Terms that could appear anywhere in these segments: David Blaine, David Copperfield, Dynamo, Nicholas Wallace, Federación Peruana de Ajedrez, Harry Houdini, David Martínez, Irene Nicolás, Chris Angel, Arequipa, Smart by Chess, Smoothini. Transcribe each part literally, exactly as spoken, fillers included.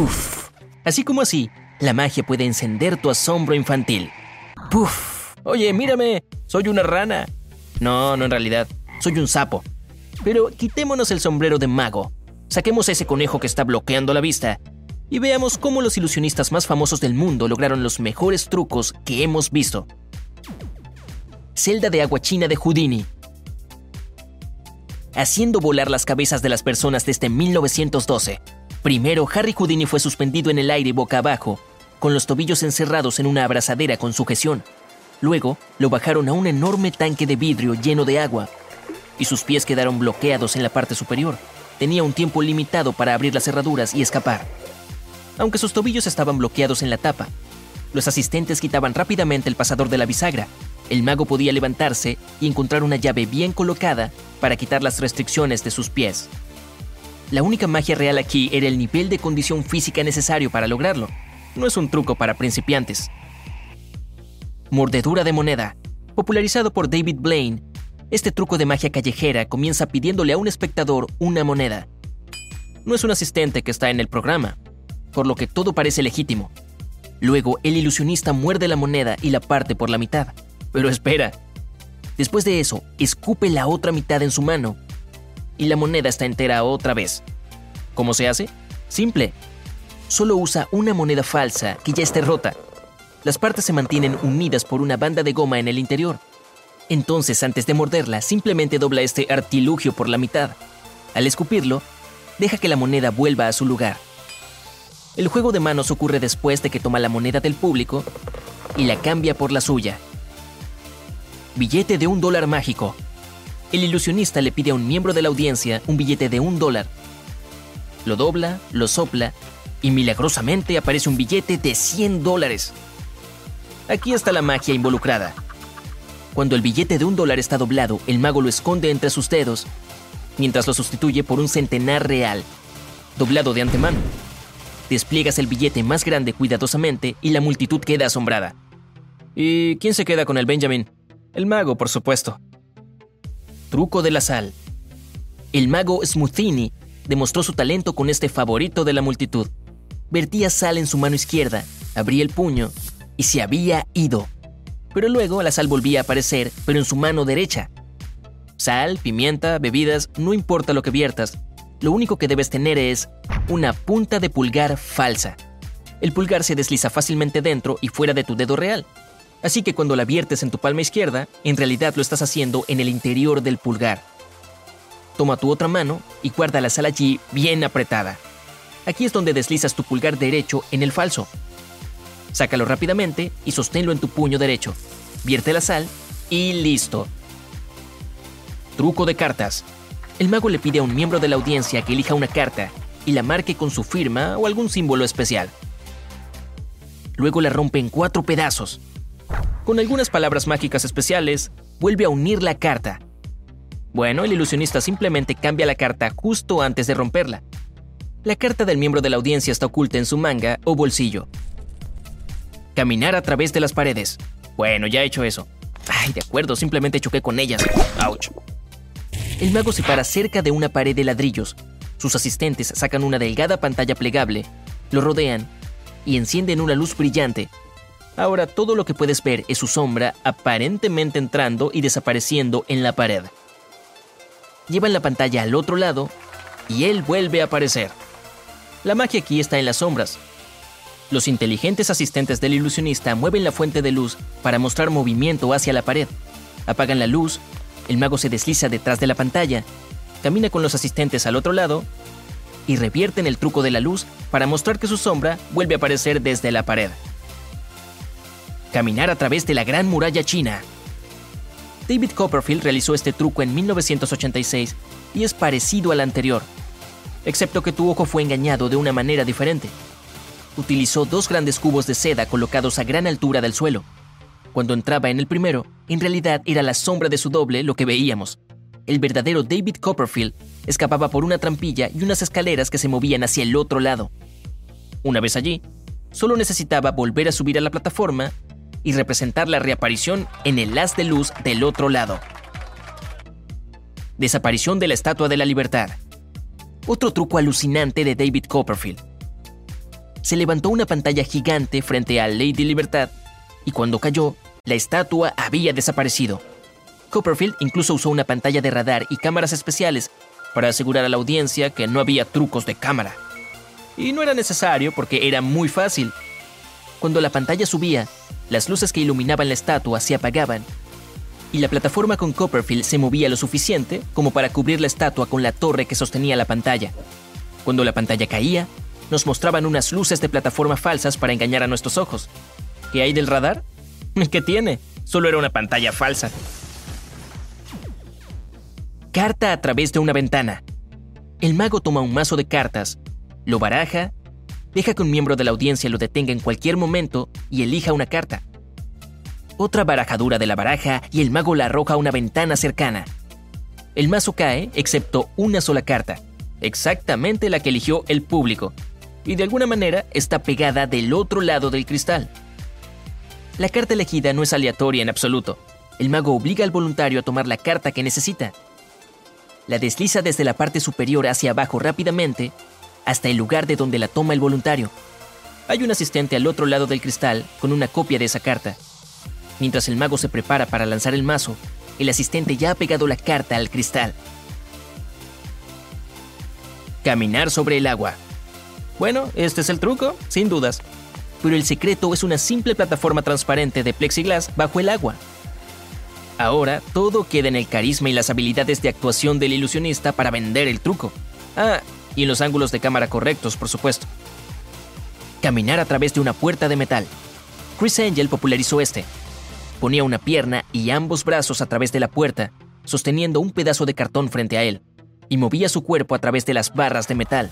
¡Puf! Así como así, la magia puede encender tu asombro infantil. ¡Puf! Oye, mírame, soy una rana. No, no en realidad, soy un sapo. Pero quitémonos el sombrero de mago, saquemos ese conejo que está bloqueando la vista y veamos cómo los ilusionistas más famosos del mundo lograron los mejores trucos que hemos visto. Celda de agua china de Houdini. Haciendo volar las cabezas de las personas desde mil novecientos doce. Primero, Harry Houdini fue suspendido en el aire boca abajo, con los tobillos encerrados en una abrazadera con sujeción. Luego, lo bajaron a un enorme tanque de vidrio lleno de agua, y sus pies quedaron bloqueados en la parte superior. Tenía un tiempo limitado para abrir las cerraduras y escapar, aunque sus tobillos estaban bloqueados en la tapa. Los asistentes quitaban rápidamente el pasador de la bisagra. El mago podía levantarse y encontrar una llave bien colocada para quitar las restricciones de sus pies. La única magia real aquí era el nivel de condición física necesario para lograrlo. No es un truco para principiantes. Mordedura de moneda. Popularizado por David Blaine, este truco de magia callejera comienza pidiéndole a un espectador una moneda. No es un asistente que está en el programa, por lo que todo parece legítimo. Luego, el ilusionista muerde la moneda y la parte por la mitad. Pero espera. Después de eso, escupe la otra mitad en su mano y la moneda está entera otra vez. ¿Cómo se hace? Simple. Solo usa una moneda falsa que ya esté rota. Las partes se mantienen unidas por una banda de goma en el interior. Entonces, antes de morderla, simplemente dobla este artilugio por la mitad. Al escupirlo, deja que la moneda vuelva a su lugar. El juego de manos ocurre después de que toma la moneda del público y la cambia por la suya. Billete de un dólar mágico. El ilusionista le pide a un miembro de la audiencia un billete de un dólar. Lo dobla, lo sopla y milagrosamente aparece un billete de cien dólares. Aquí está la magia involucrada. Cuando el billete de un dólar está doblado, el mago lo esconde entre sus dedos mientras lo sustituye por un centenar real, doblado de antemano. Despliegas el billete más grande cuidadosamente y la multitud queda asombrada. ¿Y quién se queda con el Benjamin? El mago, por supuesto. Truco de la sal. El mago Smoothini demostró su talento con este favorito de la multitud. Vertía sal en su mano izquierda, abría el puño y se había ido. Pero luego la sal volvía a aparecer, pero en su mano derecha. Sal, pimienta, bebidas, no importa lo que viertas. Lo único que debes tener es una punta de pulgar falsa. El pulgar se desliza fácilmente dentro y fuera de tu dedo real. Así que cuando la viertes en tu palma izquierda, en realidad lo estás haciendo en el interior del pulgar. Toma tu otra mano y guarda la sal allí bien apretada. Aquí es donde deslizas tu pulgar derecho en el falso. Sácalo rápidamente y sosténlo en tu puño derecho. Vierte la sal y listo. Truco de cartas. El mago le pide a un miembro de la audiencia que elija una carta y la marque con su firma o algún símbolo especial. Luego la rompe en cuatro pedazos. Con algunas palabras mágicas especiales, vuelve a unir la carta. Bueno, el ilusionista simplemente cambia la carta justo antes de romperla. La carta del miembro de la audiencia está oculta en su manga o bolsillo. Caminar a través de las paredes. Bueno, ya he hecho eso. Ay, de acuerdo, simplemente choqué con ellas. Ouch. El mago se para cerca de una pared de ladrillos. Sus asistentes sacan una delgada pantalla plegable, lo rodean y encienden una luz brillante. Ahora todo lo que puedes ver es su sombra aparentemente entrando y desapareciendo en la pared. Llevan la pantalla al otro lado y él vuelve a aparecer. La magia aquí está en las sombras. Los inteligentes asistentes del ilusionista mueven la fuente de luz para mostrar movimiento hacia la pared. Apagan la luz, el mago se desliza detrás de la pantalla, camina con los asistentes al otro lado y revierten el truco de la luz para mostrar que su sombra vuelve a aparecer desde la pared. Caminar a través de la Gran Muralla China. David Copperfield realizó este truco en mil novecientos ochenta y seis y es parecido al anterior, excepto que tu ojo fue engañado de una manera diferente. Utilizó dos grandes cubos de seda colocados a gran altura del suelo. Cuando entraba en el primero, en realidad era la sombra de su doble lo que veíamos. El verdadero David Copperfield escapaba por una trampilla y unas escaleras que se movían hacia el otro lado. Una vez allí, solo necesitaba volver a subir a la plataforma y representar la reaparición en el haz de luz del otro lado. Desaparición de la Estatua de la Libertad. Otro truco alucinante de David Copperfield. se levantó una pantalla gigante frente a Lady Libertad, y cuando cayó, la estatua había desaparecido. Copperfield incluso usó una pantalla de radar y cámaras especiales para asegurar a la audiencia que no había trucos de cámara. Y no era necesario porque era muy fácil. Cuando la pantalla subía, las luces que iluminaban la estatua se apagaban, y la plataforma con Copperfield se movía lo suficiente como para cubrir la estatua con la torre que sostenía la pantalla. Cuando la pantalla caía, nos mostraban unas luces de plataforma falsas para engañar a nuestros ojos. ¿Qué hay del radar? ¿Qué tiene? Solo era una pantalla falsa. Carta a través de una ventana. El mago toma un mazo de cartas, lo baraja, deja que un miembro de la audiencia lo detenga en cualquier momento y elija una carta. Otra barajadura de la baraja y el mago la arroja a una ventana cercana. El mazo cae, excepto una sola carta, exactamente la que eligió el público, y de alguna manera está pegada del otro lado del cristal. La carta elegida no es aleatoria en absoluto. El mago obliga al voluntario a tomar la carta que necesita. La desliza desde la parte superior hacia abajo rápidamente hasta el lugar de donde la toma el voluntario. Hay un asistente al otro lado del cristal con una copia de esa carta. Mientras el mago se prepara para lanzar el mazo, el asistente ya ha pegado la carta al cristal. Caminar sobre el agua. Bueno, este es el truco, sin dudas. Pero el secreto es una simple plataforma transparente de plexiglas bajo el agua. Ahora, todo queda en el carisma y las habilidades de actuación del ilusionista para vender el truco. Ah, y en los ángulos de cámara correctos, por supuesto. Caminar a través de una puerta de metal. Chris Angel popularizó este. Ponía una pierna y ambos brazos a través de la puerta, sosteniendo un pedazo de cartón frente a él, y movía su cuerpo a través de las barras de metal.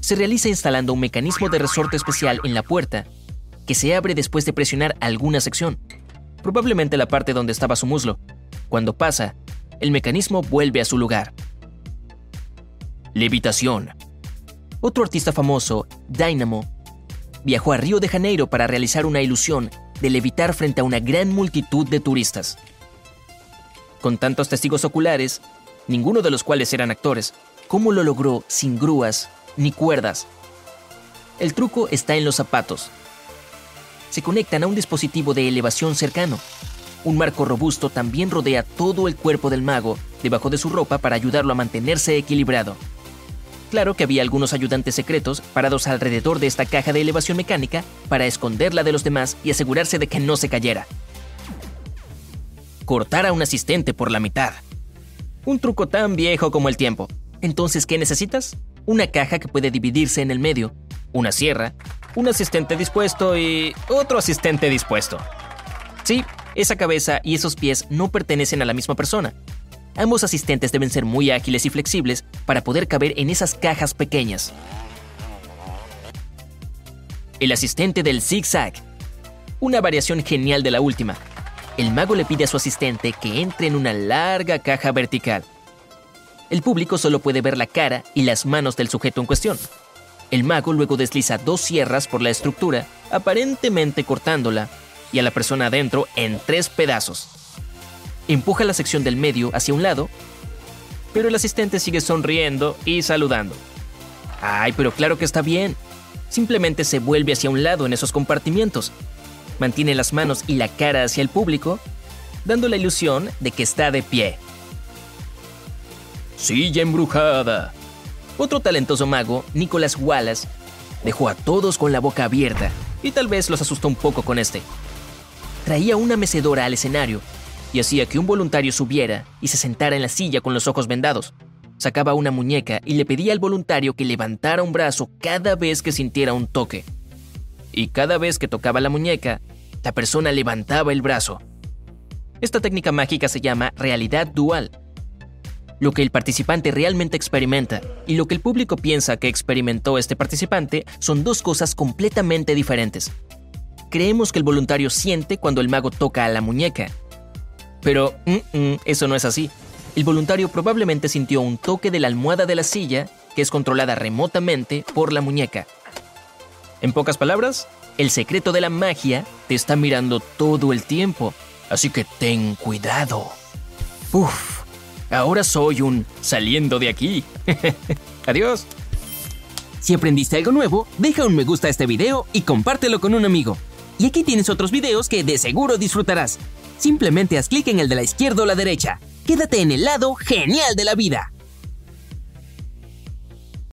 Se realiza instalando un mecanismo de resorte especial en la puerta, que se abre después de presionar alguna sección, probablemente la parte donde estaba su muslo. Cuando pasa, el mecanismo vuelve a su lugar. Levitación. Otro artista famoso, Dynamo, viajó a Río de Janeiro para realizar una ilusión de levitar frente a una gran multitud de turistas. Con tantos testigos oculares, ninguno de los cuales eran actores, ¿cómo lo logró sin grúas ni cuerdas? El truco está en los zapatos. Se conectan a un dispositivo de elevación cercano. Un marco robusto también rodea todo el cuerpo del mago debajo de su ropa para ayudarlo a mantenerse equilibrado. Claro que había algunos ayudantes secretos parados alrededor de esta caja de elevación mecánica para esconderla de los demás y asegurarse de que no se cayera. Cortar a un asistente por la mitad. Un truco tan viejo como el tiempo. Entonces, ¿qué necesitas? Una caja que puede dividirse en el medio, una sierra, un asistente dispuesto y otro asistente dispuesto. Sí, esa cabeza y esos pies no pertenecen a la misma persona. Ambos asistentes deben ser muy ágiles y flexibles para poder caber en esas cajas pequeñas. El asistente del zig-zag. Una variación genial de la última. El mago le pide a su asistente que entre en una larga caja vertical. El público solo puede ver la cara y las manos del sujeto en cuestión. El mago luego desliza dos sierras por la estructura, aparentemente cortándola, y a la persona adentro en tres pedazos. Empuja la sección del medio hacia un lado, pero el asistente sigue sonriendo y saludando. Ay, pero claro que está bien. Simplemente se vuelve hacia un lado en esos compartimientos. Mantiene las manos y la cara hacia el público, dando la ilusión de que está de pie. Silla embrujada. Otro talentoso mago, Nicholas Wallace, dejó a todos con la boca abierta y tal vez los asustó un poco con este. Traía una mecedora al escenario y hacía que un voluntario subiera y se sentara en la silla con los ojos vendados. Sacaba una muñeca y le pedía al voluntario que levantara un brazo cada vez que sintiera un toque. Y cada vez que tocaba la muñeca, la persona levantaba el brazo. Esta técnica mágica se llama realidad dual. Lo que el participante realmente experimenta y lo que el público piensa que experimentó este participante son dos cosas completamente diferentes. Creemos que el voluntario siente cuando el mago toca a la muñeca. Pero mm, mm, eso no es así. El voluntario probablemente sintió un toque de la almohada de la silla, que es controlada remotamente por la muñeca. En pocas palabras, el secreto de la magia te está mirando todo el tiempo, así que ten cuidado. Uf. Ahora soy un saliendo de aquí. Adiós. Si aprendiste algo nuevo, deja un me gusta a este video y compártelo con un amigo. Y aquí tienes otros videos que de seguro disfrutarás. Simplemente haz clic en el de la izquierda o la derecha. Quédate en el lado genial de la vida.